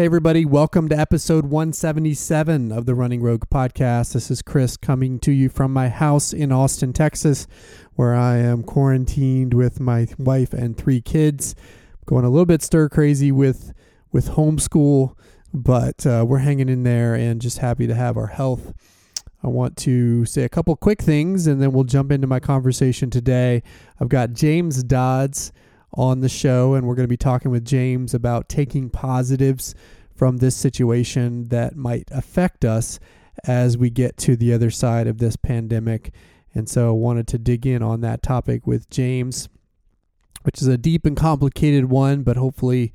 Hey everybody, welcome to episode 177 of the Running Rogue podcast. This is Chris coming to you from my house in Austin, Texas, where I am quarantined with my wife and three kids. I'm going a little bit stir crazy with homeschool, but we're hanging in there and just happy to have our health. I want to say a couple quick things and then we'll jump into my conversation today. I've got James Dodds on the show, and we're going to be talking with James about taking positives from this situation that might affect us as we get to the other side of this pandemic. And so I wanted to dig in on that topic with James, which is a deep and complicated one, but hopefully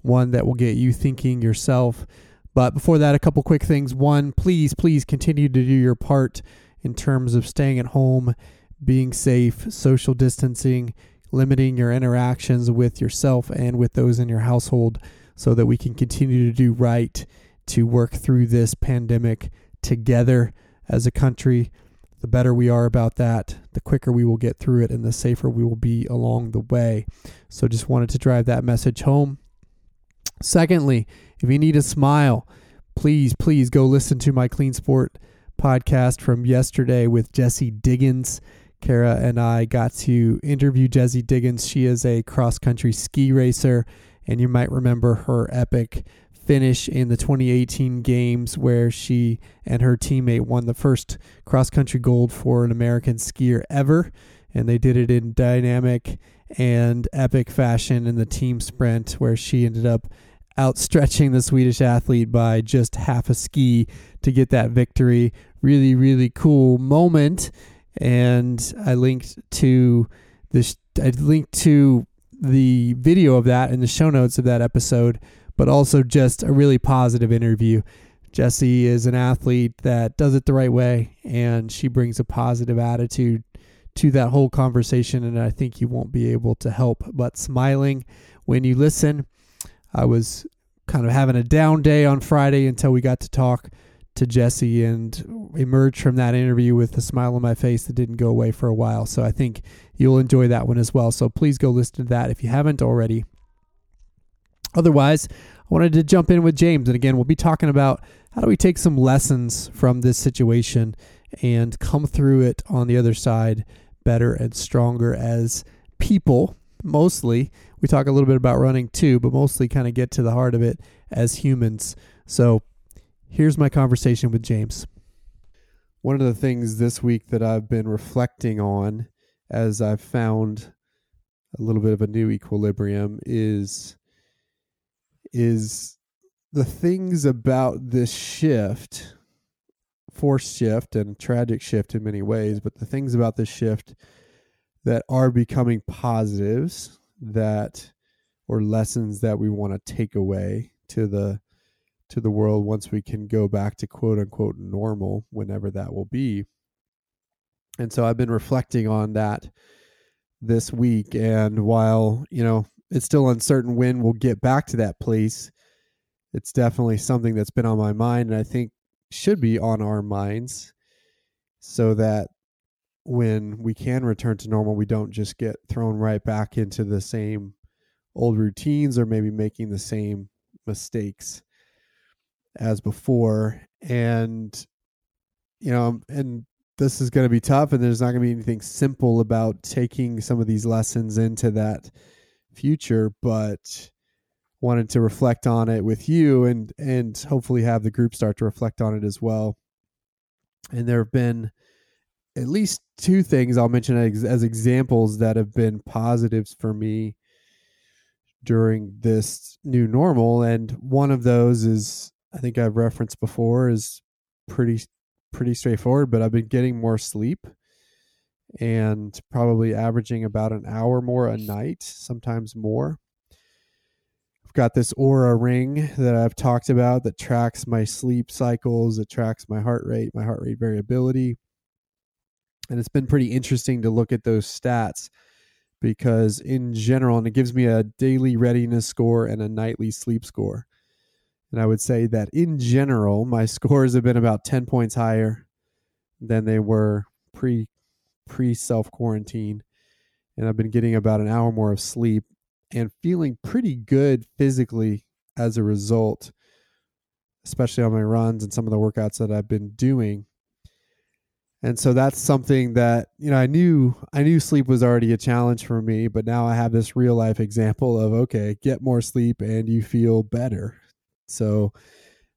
one that will get you thinking yourself. But before that, a couple quick things. One, please continue to do your part in terms of staying at home, being safe, social distancing, limiting your interactions with yourself and with those in your household so that we can continue to do right to work through this pandemic together as a country. The better we are about that, the quicker we will get through it and the safer we will be along the way. So just wanted to drive that message home. Secondly, if you need a smile, please go listen to my Clean Sport podcast from yesterday with Jessie Diggins. Kara and I got to interview Jessie Diggins. She is a cross-country ski racer, and you might remember her epic finish in the 2018 games where she and her teammate won the first cross-country gold for an American skier ever, and they did it in dynamic and epic fashion in the team sprint where she ended up outstretching the Swedish athlete by just half a ski to get that victory. Really, really cool moment. And I linked to the video of that in the show notes of that episode, but also just a really positive interview. Jessie is an athlete that does it the right way, and she brings a positive attitude to that whole conversation, and I think you won't be able to help but smiling when you listen. I was kind of having a down day on Friday until we got to talk to Jessie and emerged from that interview with a smile on my face that didn't go away for a while. So I think you'll enjoy that one as well. So please go listen to that if you haven't already. Otherwise, I wanted to jump in with James. And again, we'll be talking about how do we take some lessons from this situation and come through it on the other side better and stronger as people, mostly. We talk a little bit about running too, but mostly kind of get to the heart of it as humans. So here's my conversation with James. One of the things this week that I've been reflecting on as I've found a little bit of a new equilibrium is the things about this shift, forced shift and tragic shift in many ways, but the things about this shift that are becoming positives or lessons that we want to take away to the world once we can go back to quote unquote normal, whenever that will be. And so I've been reflecting on that this week. And while, it's still uncertain when we'll get back to that place, it's definitely something that's been on my mind and I think should be on our minds so that when we can return to normal, we don't just get thrown right back into the same old routines or maybe making the same mistakes as before. And and this is going to be tough, and there's not going to be anything simple about taking some of these lessons into that future, but wanted to reflect on it with you and hopefully have the group start to reflect on it as well. And there have been at least two things I'll mention as examples that have been positives for me during this new normal. And one of those is, I think I've referenced before, is pretty straightforward, but I've been getting more sleep and probably averaging about an hour more a night, sometimes more. I've got this Oura ring that I've talked about that tracks my sleep cycles. It tracks my heart rate variability. And it's been pretty interesting to look at those stats because in general, and it gives me a daily readiness score and a nightly sleep score. And I would say that in general, my scores have been about 10 points higher than they were pre self-quarantine. And I've been getting about an hour more of sleep and feeling pretty good physically as a result. especially on my runs and some of the workouts that I've been doing. And so that's something that, you know, I knew sleep was already a challenge for me, but now I have this real life example of, okay, get more sleep and you feel better. So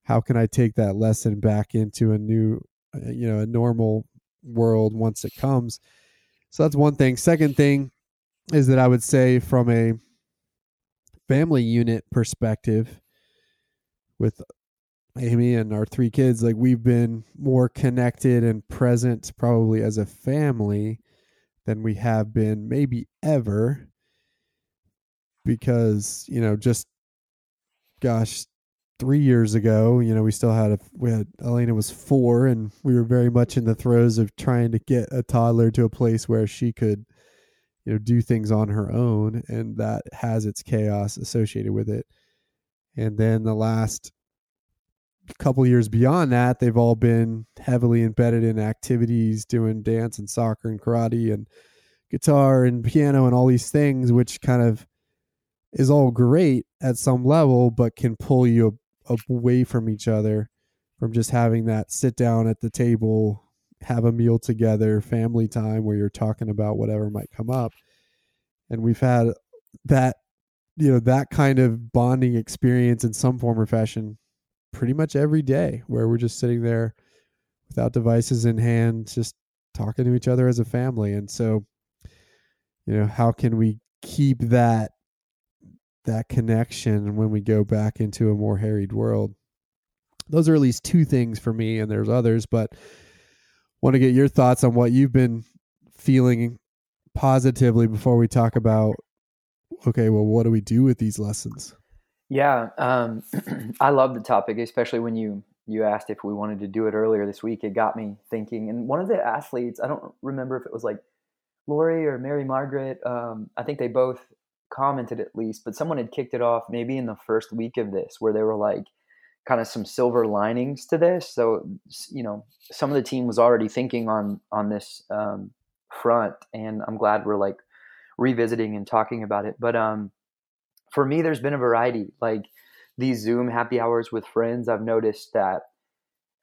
how can I take that lesson back into a new, you know, a normal world once it comes? So that's one thing. Second thing is that I would say from a family unit perspective with Amy and our three kids, like we've been more connected and present probably as a family than we have been maybe ever, because, you know, just gosh, 3 years ago, you know, we had Elena was 4 and we were very much in the throes of trying to get a toddler to a place where she could, you know, do things on her own, and that has its chaos associated with it. And then the last couple years beyond that, they've all been heavily embedded in activities, doing dance and soccer and karate and guitar and piano and all these things, which kind of is all great at some level, but can pull you away from each other, from just having that sit down at the table, have a meal together, family time where you're talking about whatever might come up. And we've had that, you know, that kind of bonding experience in some form or fashion pretty much every day, where we're just sitting there without devices in hand, just talking to each other as a family. And so, you know, how can we keep that connection when we go back into a more harried world? Those are at least two things for me, and there's others, but want to get your thoughts on what you've been feeling positively before we talk about, okay, well, what do we do with these lessons? Yeah. I love the topic, especially when you asked if we wanted to do it earlier this week. It got me thinking. And one of the athletes, I don't remember if it was like Lori or Mary Margaret. I think they both commented at least, but someone had kicked it off maybe in the first week of this, where they were like, kind of some silver linings to this. So, you know, some of the team was already thinking on this front, and I'm glad we're like revisiting and talking about it. But for me, there's been a variety, like these Zoom happy hours with friends. I've noticed that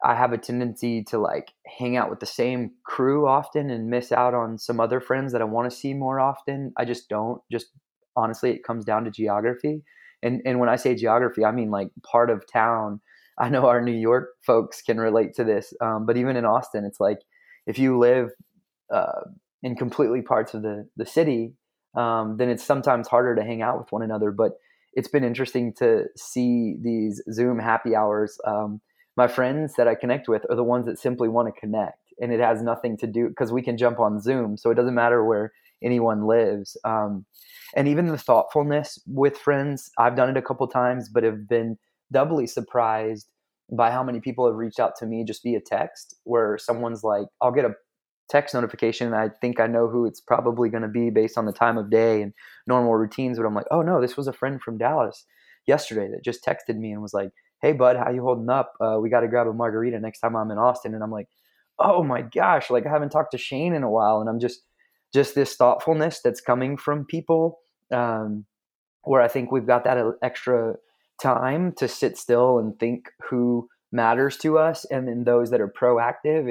I have a tendency to like hang out with the same crew often and miss out on some other friends that I want to see more often. I just don't, just honestly, it comes down to geography. And when I say geography, I mean like part of town. I know our New York folks can relate to this, but even in Austin, it's like if you live in completely parts of the city, then it's sometimes harder to hang out with one another. But it's been interesting to see these Zoom happy hours. My friends that I connect with are the ones that simply want to connect, and it has nothing to do, because we can jump on Zoom, so it doesn't matter where anyone lives. And even the thoughtfulness with friends, I've done it a couple times, but have been doubly surprised by how many people have reached out to me just via text, where someone's like, I'll get a text notification and I think I know who it's probably going to be based on the time of day and normal routines, but I'm like, oh no, this was a friend from Dallas yesterday that just texted me and was like, hey bud, how you holding up? We got to grab a margarita next time I'm in Austin. And I'm like, oh my gosh, like I haven't talked to Shane in a while. And I'm just this thoughtfulness that's coming from people, where I think we've got that extra time to sit still and think who matters to us. And then those that are proactive,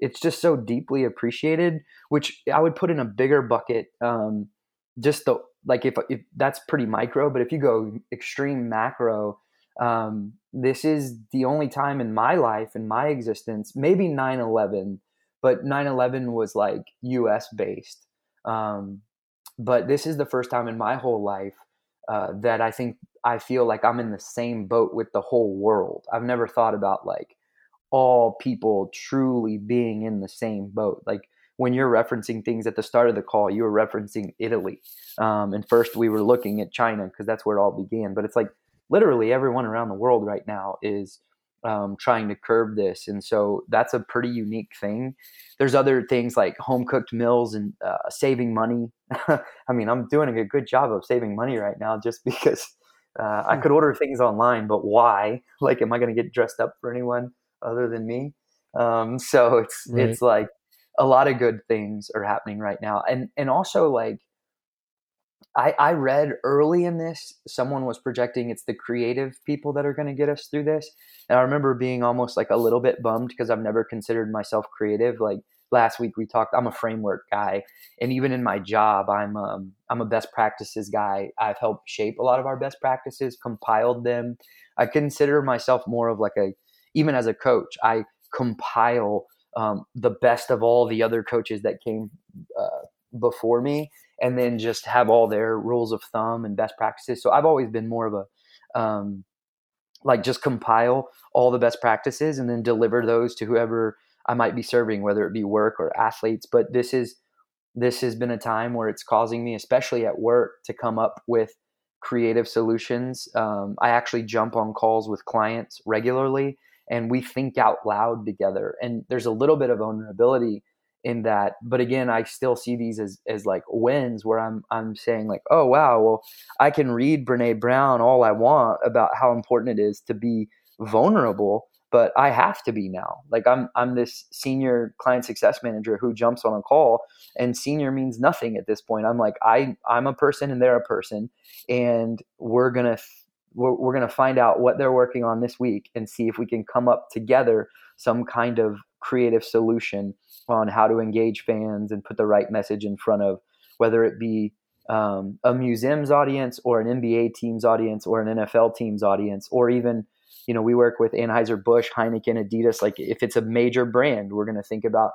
it's just so deeply appreciated, which I would put in a bigger bucket. Just the, like if that's pretty micro, but if you go extreme macro, this is the only time in my life, in my existence, maybe 9/11, but 9/11 was like US based. But this is the first time in my whole life that I think I feel like I'm in the same boat with the whole world. I've never thought about like all people truly being in the same boat. Like when you're referencing things at the start of the call, you were referencing Italy. And first we were looking at China because that's where it all began. But it's like literally everyone around the world right now is trying to curb this. And so that's a pretty unique thing. There's other things like home cooked meals and saving money. I mean, I'm doing a good job of saving money right now just because I could order things online, but why? Like, am I going to get dressed up for anyone other than me? So it's right. It's like a lot of good things are happening right now. And also like I read early in this, someone was projecting it's the creative people that are going to get us through this. And I remember being almost like a little bit bummed because I've never considered myself creative. Like last week we talked, I'm a framework guy. And even in my job, I'm a best practices guy. I've helped shape a lot of our best practices, compiled them. I consider myself more of like even as a coach, I compile the best of all the other coaches that came before me, and then just have all their rules of thumb and best practices. So I've always been more of a, just compile all the best practices and then deliver those to whoever I might be serving, whether it be work or athletes. But this has been a time where it's causing me, especially at work, to come up with creative solutions. I actually jump on calls with clients regularly and we think out loud together. And there's a little bit of vulnerability in that, but again, I still see these as like wins where I'm saying like, oh wow, well I can read Brené Brown all I want about how important it is to be vulnerable, but I have to be now. Like I'm this senior client success manager who jumps on a call, and senior means nothing at this point. I'm like, I'm a person and they're a person, and we're gonna find out what they're working on this week and see if we can come up together some kind of creative solution on how to engage fans and put the right message in front of, whether it be a museum's audience or an NBA team's audience or an NFL team's audience, or even, you know, we work with Anheuser-Busch, Heineken, Adidas. Like if it's a major brand, we're going to think about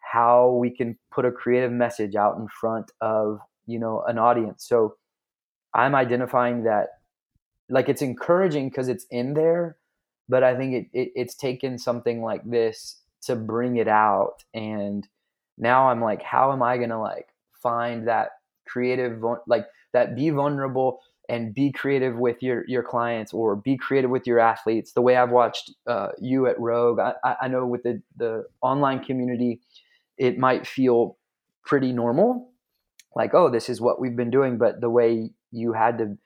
how we can put a creative message out in front of, you know, an audience. So I'm identifying that, like, it's encouraging because it's in there, but I think it's taken something like this to bring it out. And now I'm like, how am I going to like find that creative, like that be vulnerable and be creative with your clients or be creative with your athletes. The way I've watched you at Rogue, I know with the online community, it might feel pretty normal. Like, oh, this is what we've been doing. But the way you had to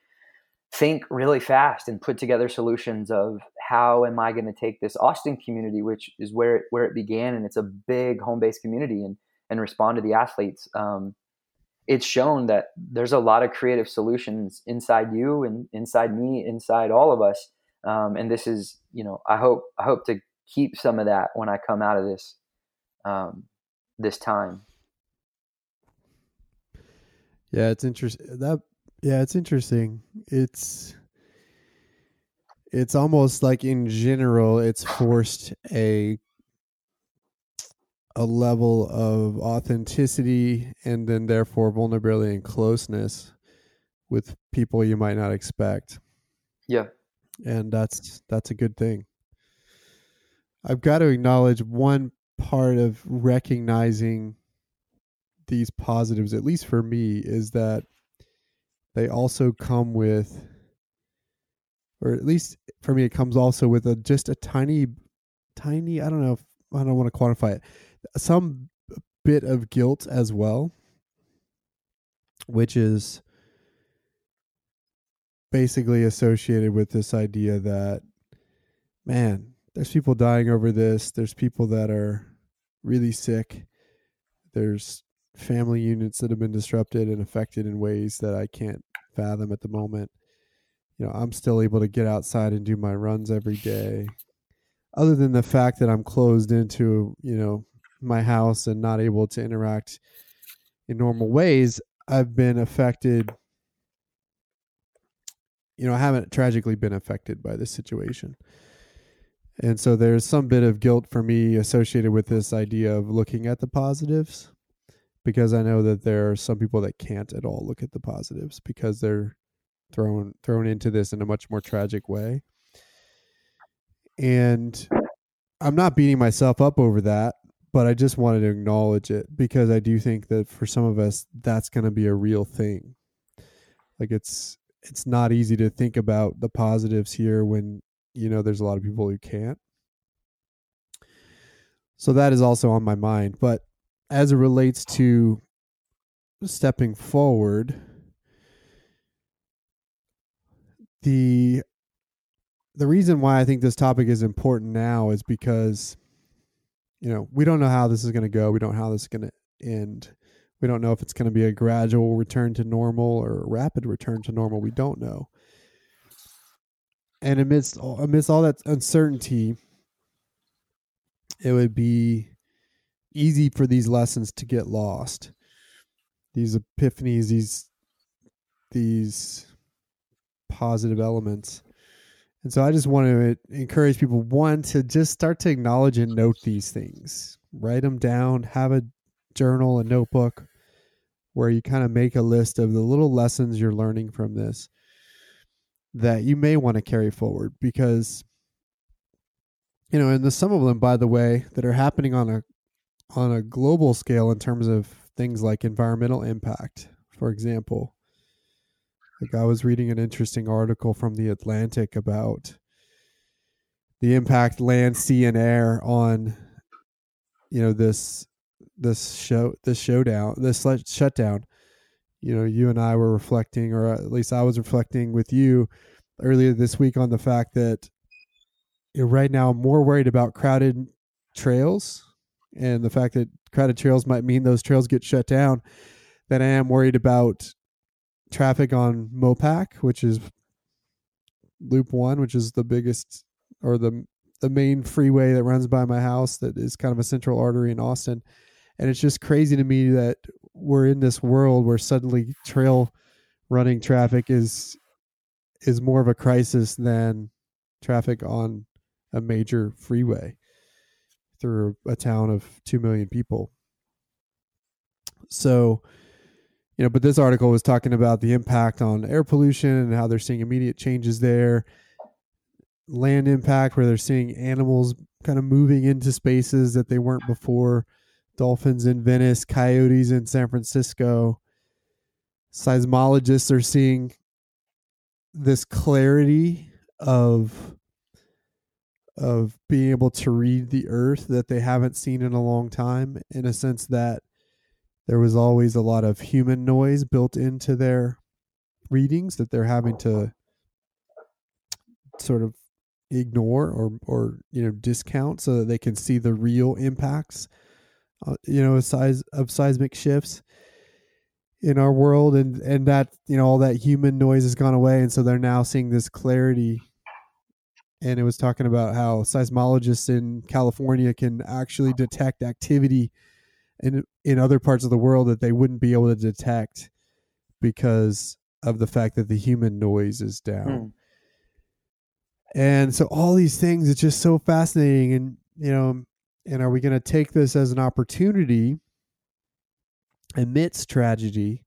think really fast and put together solutions of how am I going to take this Austin community, which is where it began, and it's a big home-based community, and respond to the athletes. It's shown that there's a lot of creative solutions inside you and inside me, inside all of us. And this is, you know, I hope to keep some of that when I come out of this, this time. Yeah, it's interesting. It's interesting. It's almost like in general, it's forced a level of authenticity and then therefore vulnerability and closeness with people you might not expect. Yeah. And that's a good thing. I've got to acknowledge one part of recognizing these positives, at least for me, is that they also come with, or at least for me, it comes also with just a tiny, I don't want to quantify it, some bit of guilt as well, which is basically associated with this idea that, man, there's people dying over this. There's people that are really sick. There's family units that have been disrupted and affected in ways that I can't fathom at the moment. You know, I'm still able to get outside and do my runs every day, other than the fact that I'm closed into, you know, my house and not able to interact in normal ways. I've been affected. You know, I haven't tragically been affected by this situation. And so there's some bit of guilt for me associated with this idea of looking at the positives, because I know that there are some people that can't at all look at the positives because they're thrown into this in a much more tragic way. And I'm not beating myself up over that, but I just wanted to acknowledge it because I do think that for some of us, that's going to be a real thing. Like it's not easy to think about the positives here when, you know, there's a lot of people who can't. So that is also on my mind, but as it relates to stepping forward, the reason why I think this topic is important now is because, you know, we don't know how this is going to go. We don't know how this is going to end. We don't know if it's going to be a gradual return to normal or a rapid return to normal. We don't know. And amidst all that uncertainty, it would be easy for these lessons to get lost. These epiphanies, these positive elements. And so I just want to encourage people, one, to just start to acknowledge and note these things. Write them down, have a journal, a notebook, where you kind of make a list of the little lessons you're learning from this that you may want to carry forward. Because, you know, and some of them, by the way, that are happening on a global scale in terms of things like environmental impact, for example. Like, I was reading an interesting article from The Atlantic about the impact land, sea, and air on, you know, this shutdown. You know, you and I were reflecting, or at least I was reflecting with you earlier this week, on the fact that, you know, right now I'm more worried about crowded trails and the fact that crowded trails might mean those trails get shut down than I am worried about traffic on Mopac, which is Loop 1, which is the biggest, or the main freeway that runs by my house that is kind of a central artery in Austin. And it's just crazy to me that we're in this world where suddenly trail running traffic is more of a crisis than traffic on a major freeway through a town of 2 million people. So, you know, but this article was talking about the impact on air pollution and how they're seeing immediate changes there. Land impact, where they're seeing animals kind of moving into spaces that they weren't before. Dolphins in Venice, coyotes in San Francisco. Seismologists are seeing this clarity of being able to read the earth that they haven't seen in a long time, in a sense that there was always a lot of human noise built into their readings that they're having to sort of ignore or you know, discount, so that they can see the real impacts, you know, of seismic shifts in our world. And that, you know, all that human noise has gone away. And so they're now seeing this clarity. And it was talking about how seismologists in California can actually detect activity in other parts of the world that they wouldn't be able to detect because of the fact that the human noise is down. And so all these things, it's just so fascinating. And, you know, and are we going to take this as an opportunity amidst tragedy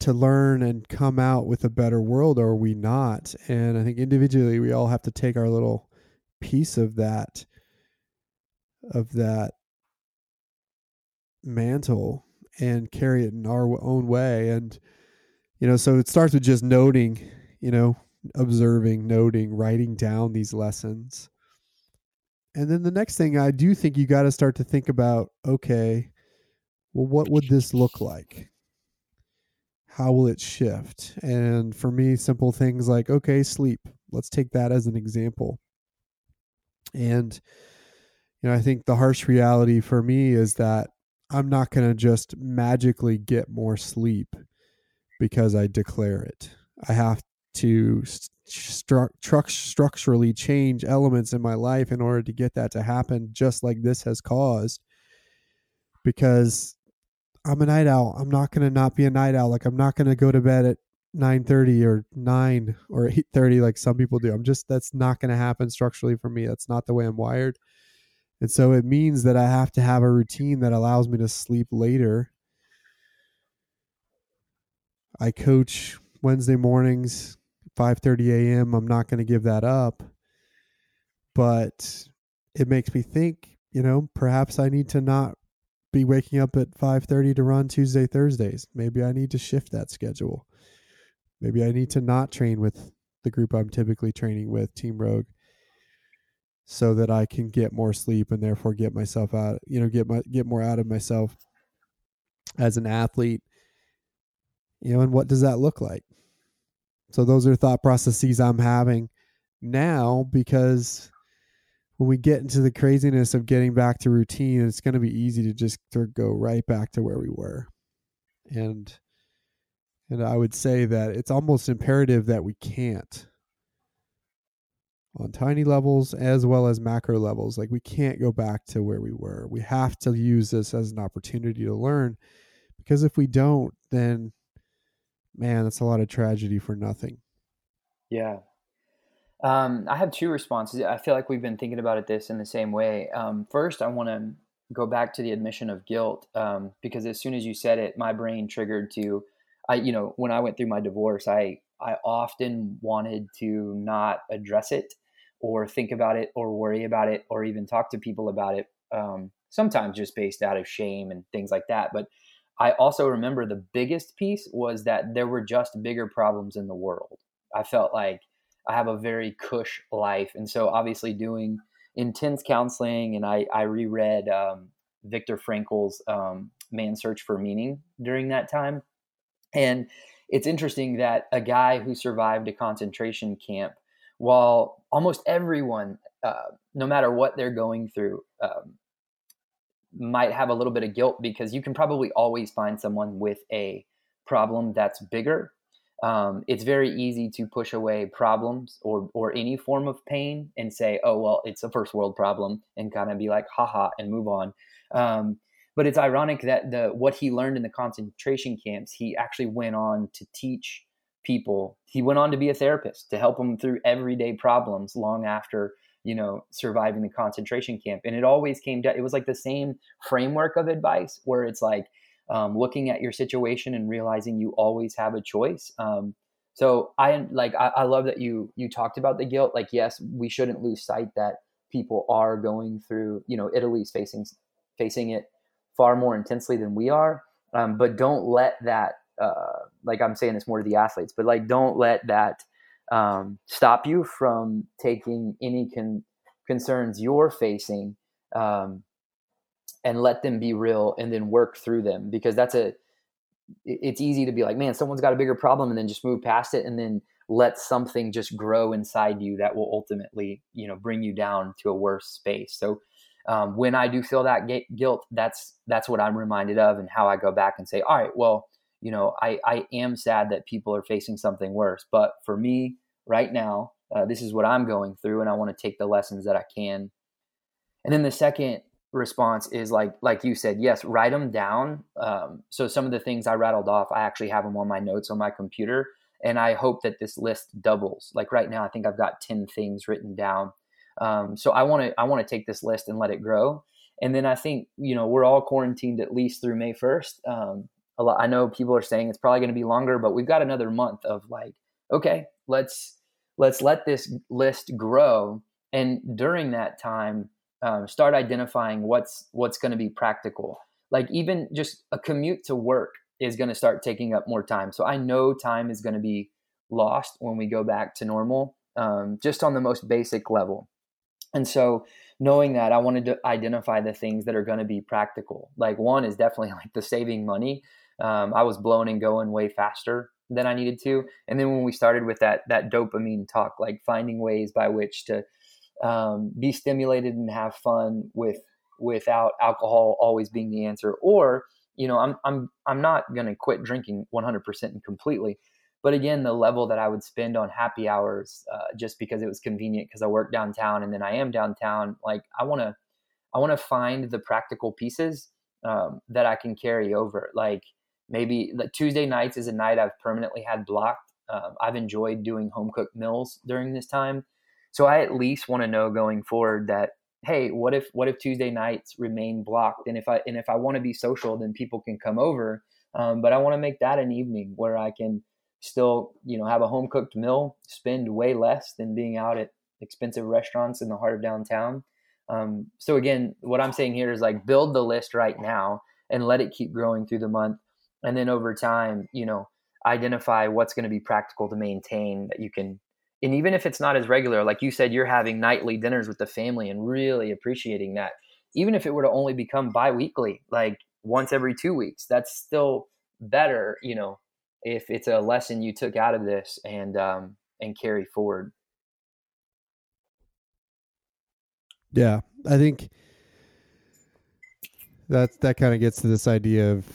to learn and come out with a better world, or are we not? And I think individually we all have to take our little piece of that mantle and carry it in our own way. And, you know, so it starts with just noting, you know, observing, noting, writing down these lessons. And then the next thing, I do think you got to start to think about, okay, well, what would this look like? How will it shift? And for me, simple things like, okay, sleep. Let's take that as an example. And, you know, I think the harsh reality for me is that I'm not going to just magically get more sleep because I declare it. I have to structurally change elements in my life in order to get that to happen, just like this has caused, because I'm a night owl. I'm not going to not be a night owl. Like, I'm not going to go to bed at 9:30 or 9 or 8:30 like some people do. That's not going to happen structurally for me. That's not the way I'm wired. And so it means that I have to have a routine that allows me to sleep later. I coach Wednesday mornings, 5:30 a.m. I'm not going to give that up, but it makes me think, you know, perhaps I need to not be waking up at 5:30 to run Tuesday, Thursdays. Maybe I need to shift that schedule. Maybe I need to not train with the group I'm typically training with, Team Rogue, so that I can get more sleep and therefore get myself out, you know, get more out of myself as an athlete. You know, and what does that look like? So those are thought processes I'm having now, because when we get into the craziness of getting back to routine, it's going to be easy to just go right back to where we were. And I would say that it's almost imperative that we can't, on tiny levels as well as macro levels. Like, we can't go back to where we were. We have to use this as an opportunity to learn, because if we don't, then man, that's a lot of tragedy for nothing. Yeah. I have two responses. I feel like we've been thinking about this in the same way. First, I want to go back to the admission of guilt, because as soon as you said it, my brain triggered to, when I went through my divorce, I often wanted to not address it or think about it or worry about it or even talk to people about it, sometimes just based out of shame and things like that. But I also remember the biggest piece was that there were just bigger problems in the world. I felt like I have a very cush life. And so obviously doing intense counseling, and I reread Viktor Frankl's Man's Search for Meaning during that time. And it's interesting that a guy who survived a concentration camp, while almost everyone, no matter what they're going through, might have a little bit of guilt, because you can probably always find someone with a problem that's bigger. It's very easy to push away problems or any form of pain and say, oh, well, it's a first world problem, and kind of be like, haha, and move on. But it's ironic that what he learned in the concentration camps, he actually went on to teach people. He went on to be a therapist to help them through everyday problems long after, surviving the concentration camp. And it always came down, it was like the same framework of advice, where it's like looking at your situation and realizing you always have a choice. So I love that you talked about the guilt. Like, yes, we shouldn't lose sight that people are going through, Italy's facing it far more intensely than we are. But don't let that, I'm saying this more to the athletes, but don't let that stop you from taking any concerns you're facing and let them be real, and then work through them. Because it's easy to be like, man, someone's got a bigger problem, and then just move past it, and then let something just grow inside you that will ultimately, bring you down to a worse space. So, when I do feel that guilt, that's what I'm reminded of, and how I go back and say, all right, well, I am sad that people are facing something worse, but for me right now, this is what I'm going through, and I want to take the lessons that I can. And then the second response is like you said, yes, write them down. So some of the things I rattled off, I actually have them on my notes on my computer, and I hope that this list doubles. Like right now, I think I've got 10 things written down. So I want to take this list and let it grow. And then I think, we're all quarantined at least through May 1st. I know people are saying it's probably going to be longer, but we've got another month of okay, let's let this list grow. And during that time, start identifying what's going to be practical. Like, even just a commute to work is going to start taking up more time. So I know time is going to be lost when we go back to normal, just on the most basic level. And so knowing that, I wanted to identify the things that are going to be practical. Like, one is definitely the saving money. I was blowing and going way faster than I needed to. And then when we started with that dopamine talk, finding ways by which to be stimulated and have fun without alcohol always being the answer. Or, I'm not going to quit drinking 100% and completely. But again, the level that I would spend on happy hours, just because it was convenient, because I work downtown and then I am downtown. I want to find the practical pieces that I can carry over. Like, maybe Tuesday nights is a night I've permanently had blocked. I've enjoyed doing home cooked meals during this time, so I at least want to know going forward that, hey, what if Tuesday nights remain blocked? And if I want to be social, then people can come over. But I want to make that an evening where I can still, have a home cooked meal, spend way less than being out at expensive restaurants in the heart of downtown. So again, what I'm saying here is build the list right now and let it keep growing through the month. And then over time, identify what's going to be practical to maintain that you can. And even if it's not as regular, like you said, you're having nightly dinners with the family and really appreciating that. Even if it were to only become biweekly, once every 2 weeks, that's still better, if it's a lesson you took out of this and carry forward. Yeah, I think that kind of gets to this idea of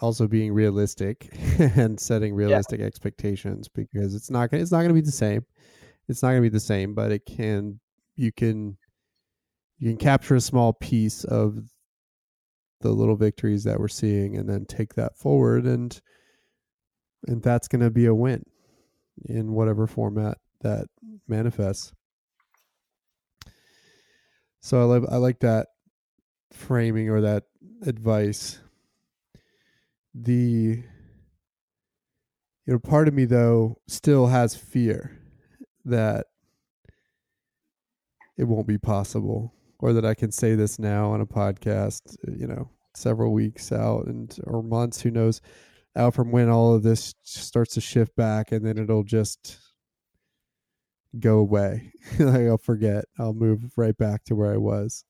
also being realistic and setting realistic expectations, because it's not going to be the same. It's not going to be the same, but it can, you can capture a small piece of the little victories that we're seeing and then take that forward, and that's going to be a win in whatever format that manifests. So I like that framing or that advice. The part of me though still has fear that it won't be possible, or that I can say this now on a podcast, several weeks out or months, who knows, out from when all of this starts to shift back, and then it'll just go away. I'll forget. I'll move right back to where I was.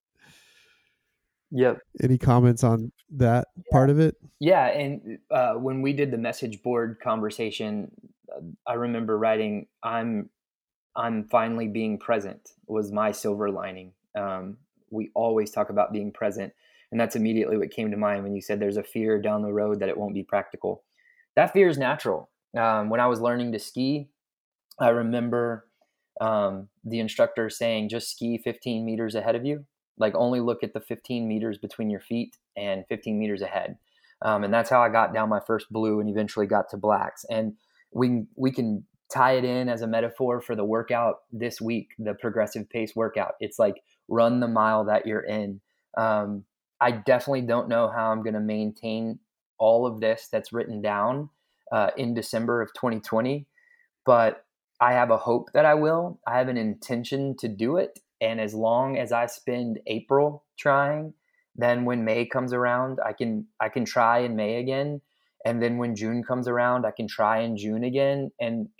Yep. Any comments on that part of it? Yeah. And when we did the message board conversation, I remember writing, I'm finally being present was my silver lining. We always talk about being present, and that's immediately what came to mind when you said there's a fear down the road that it won't be practical. That fear is natural. When I was learning to ski, I remember the instructor saying, just ski 15 meters ahead of you. Like, only look at the 15 meters between your feet and 15 meters ahead. And that's how I got down my first blue and eventually got to blacks. And we can tie it in as a metaphor for the workout this week, the progressive pace workout. It's like, run the mile that you're in. I definitely don't know how I'm going to maintain all of this that's written down in December of 2020, but I have a hope that I will. I have an intention to do it. And as long as I spend April trying, then when May comes around, I can try in May again. And then when June comes around, I can try in June again. And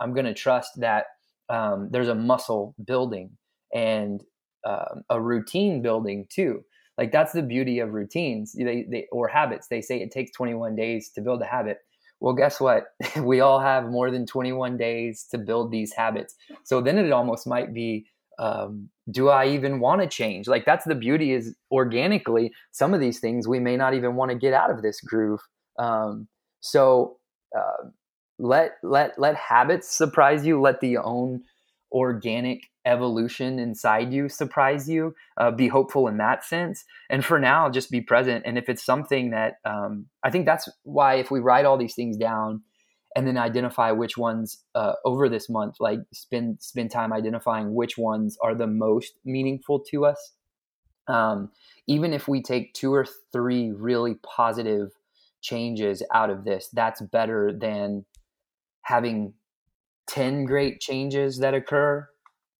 I'm going to trust that there's a muscle building and a routine building too. Like, that's the beauty of routines or habits. They say it takes 21 days to build a habit. Well, guess what? We all have more than 21 days to build these habits. So then it almost might be, do I even want to change? Like, that's the beauty, is organically, some of these things we may not even want to get out of this groove. So let habits surprise you. Let the own organic evolution inside you surprise you. Be hopeful in that sense. And for now, just be present. And if it's something that, I think that's why, if we write all these things down and then identify which ones over this month, like spend time identifying which ones are the most meaningful to us. Even if we take 2 or 3 really positive changes out of this, that's better than having 10 great changes that occur,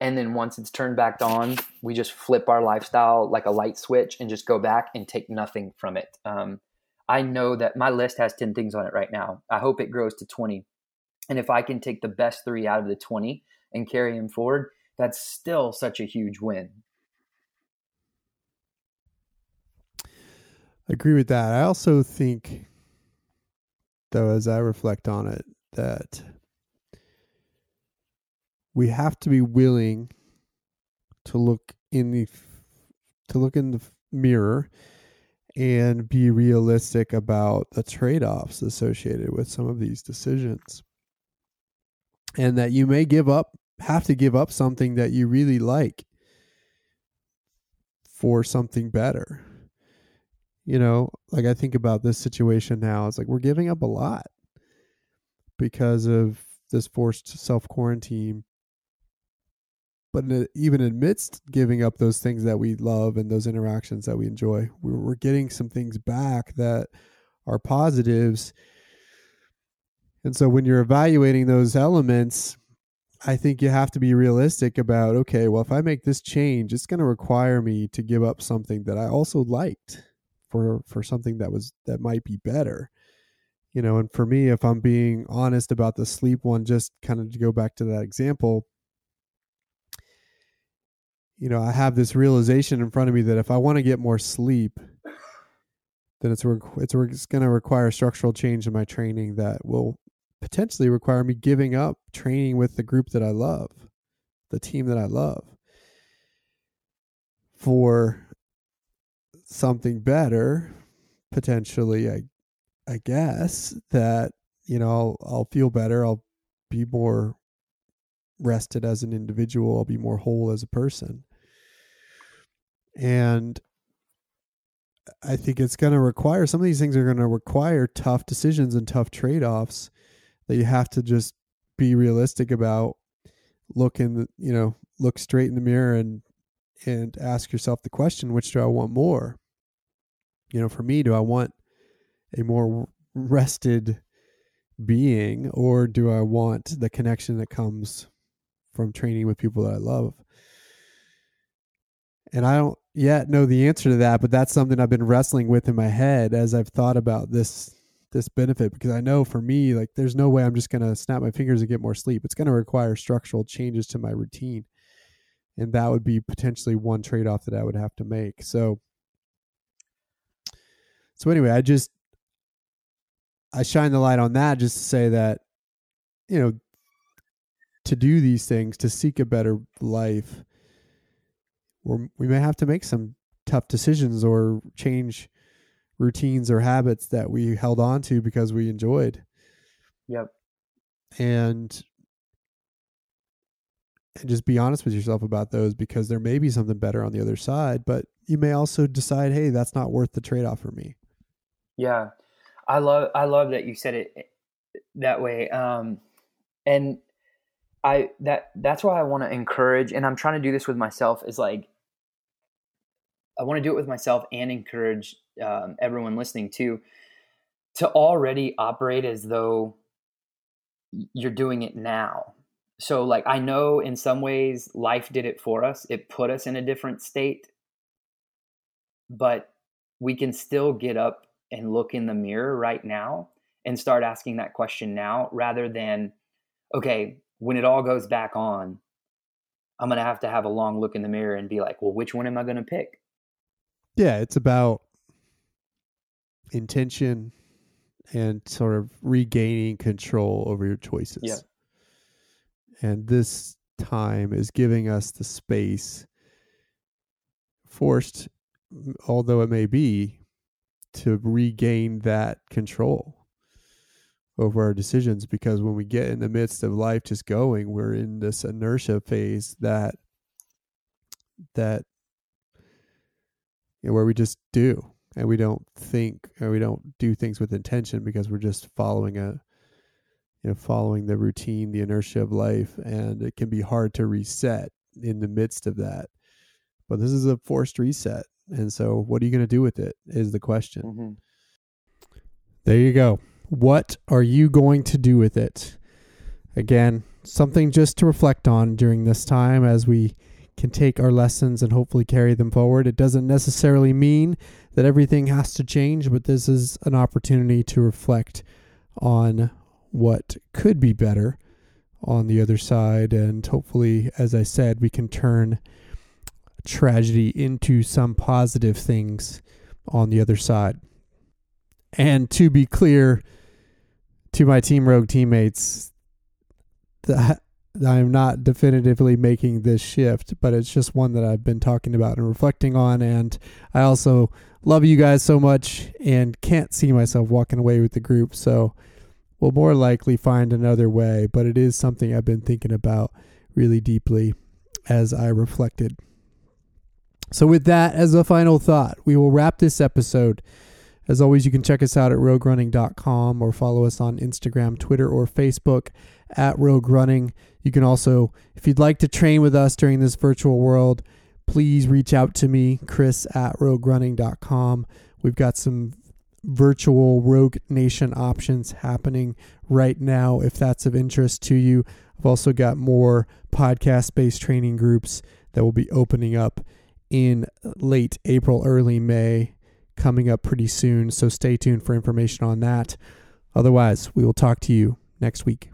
and then once it's turned back on, we just flip our lifestyle like a light switch and just go back and take nothing from it. I know that my list has 10 things on it right now. I hope it grows to 20. And if I can take the best 3 out of the 20 and carry them forward, that's still such a huge win. I agree with that. I also think, though, as I reflect on it, that we have to be willing to look in the mirror and be realistic about the trade-offs associated with some of these decisions. And that you may have to give up something that you really like for something better. Like, I think about this situation now, it's like, we're giving up a lot because of this forced self-quarantine. But even amidst giving up those things that we love and those interactions that we enjoy, we're getting some things back that are positives. And so when you're evaluating those elements, I think you have to be realistic about, okay, well, if I make this change, it's going to require me to give up something that I also liked for something that might be better. And for me, if I'm being honest about the sleep one, just kind of to go back to that example, I have this realization in front of me that if I want to get more sleep, then it's going to require structural change in my training that will potentially require me giving up training with the group that I love, the team that I love. for something better, potentially, I guess, that, you know, I'll feel better. I'll be more rested as an individual. I'll be more whole as a person. And I think it's going to require, some of these things are going to require tough decisions and tough trade-offs that you have to just be realistic about. Look in the, you know, look straight in the mirror and ask yourself the question, which do I want more? You know, for me, do I want a more rested being, or do I want the connection that comes from training with people that I love? And I don't yet know the answer to that, but that's something I've been wrestling with in my head as I've thought about this benefit, because I know for me, like, there's no way I'm just going to snap my fingers and get more sleep. It's going to require structural changes to my routine. And that would be potentially one trade-off that I would have to make. So anyway, I shine the light on that just to say that, you know, to do these things, to seek a better life, we may have to make some tough decisions or change routines or habits that we held on to because we enjoyed. Yep. And just be honest with yourself about those, because there may be something better on the other side, but you may also decide, hey, that's not worth the trade-off for me. Yeah. I love that you said it that way. And that's why I want to encourage, and I'm trying to do this with myself, is like, I want to do it with myself and encourage everyone listening to already operate as though you're doing it now. So like, I know in some ways life did it for us. It put us in a different state, but we can still get up and look in the mirror right now and start asking that question now, rather than, okay, when it all goes back on, I'm going to have a long look in the mirror and be like, well, which one am I going to pick? Yeah. It's about intention and sort of regaining control over your choices. Yeah. And this time is giving us the space, forced, although it may be, to regain that control over our decisions. Because when we get in the midst of life just going, we're in this inertia phase that you know, where we just do, and we don't think, and we don't do things with intention, because we're just following the routine, the inertia of life, and it can be hard to reset in the midst of that. But this is a forced reset, and so what are you going to do with it is the question. Mm-hmm. There you go. What are you going to do with it? Again, something just to reflect on during this time, as we can take our lessons and hopefully carry them forward. It doesn't necessarily mean that everything has to change, but this is an opportunity to reflect on what could be better on the other side. And hopefully, as I said, we can turn tragedy into some positive things on the other side. And to be clear to my Team Rogue teammates, that I'm not definitively making this shift, but it's just one that I've been talking about and reflecting on. And I also love you guys so much and can't see myself walking away with the group. So we'll more likely find another way, but it is something I've been thinking about really deeply as I reflected. So with that as a final thought, we will wrap this episode. As always, you can check us out at roguerunning.com, or follow us on Instagram, Twitter, or Facebook at Rogue Running. You can also, if you'd like to train with us during this virtual world, please reach out to me, Chris at roguerunning.com. We've got some virtual Rogue Nation options happening right now, if that's of interest to you. I've also got more podcast-based training groups that will be opening up in late April, early May, coming up pretty soon. So stay tuned for information on that. Otherwise, we will talk to you next week.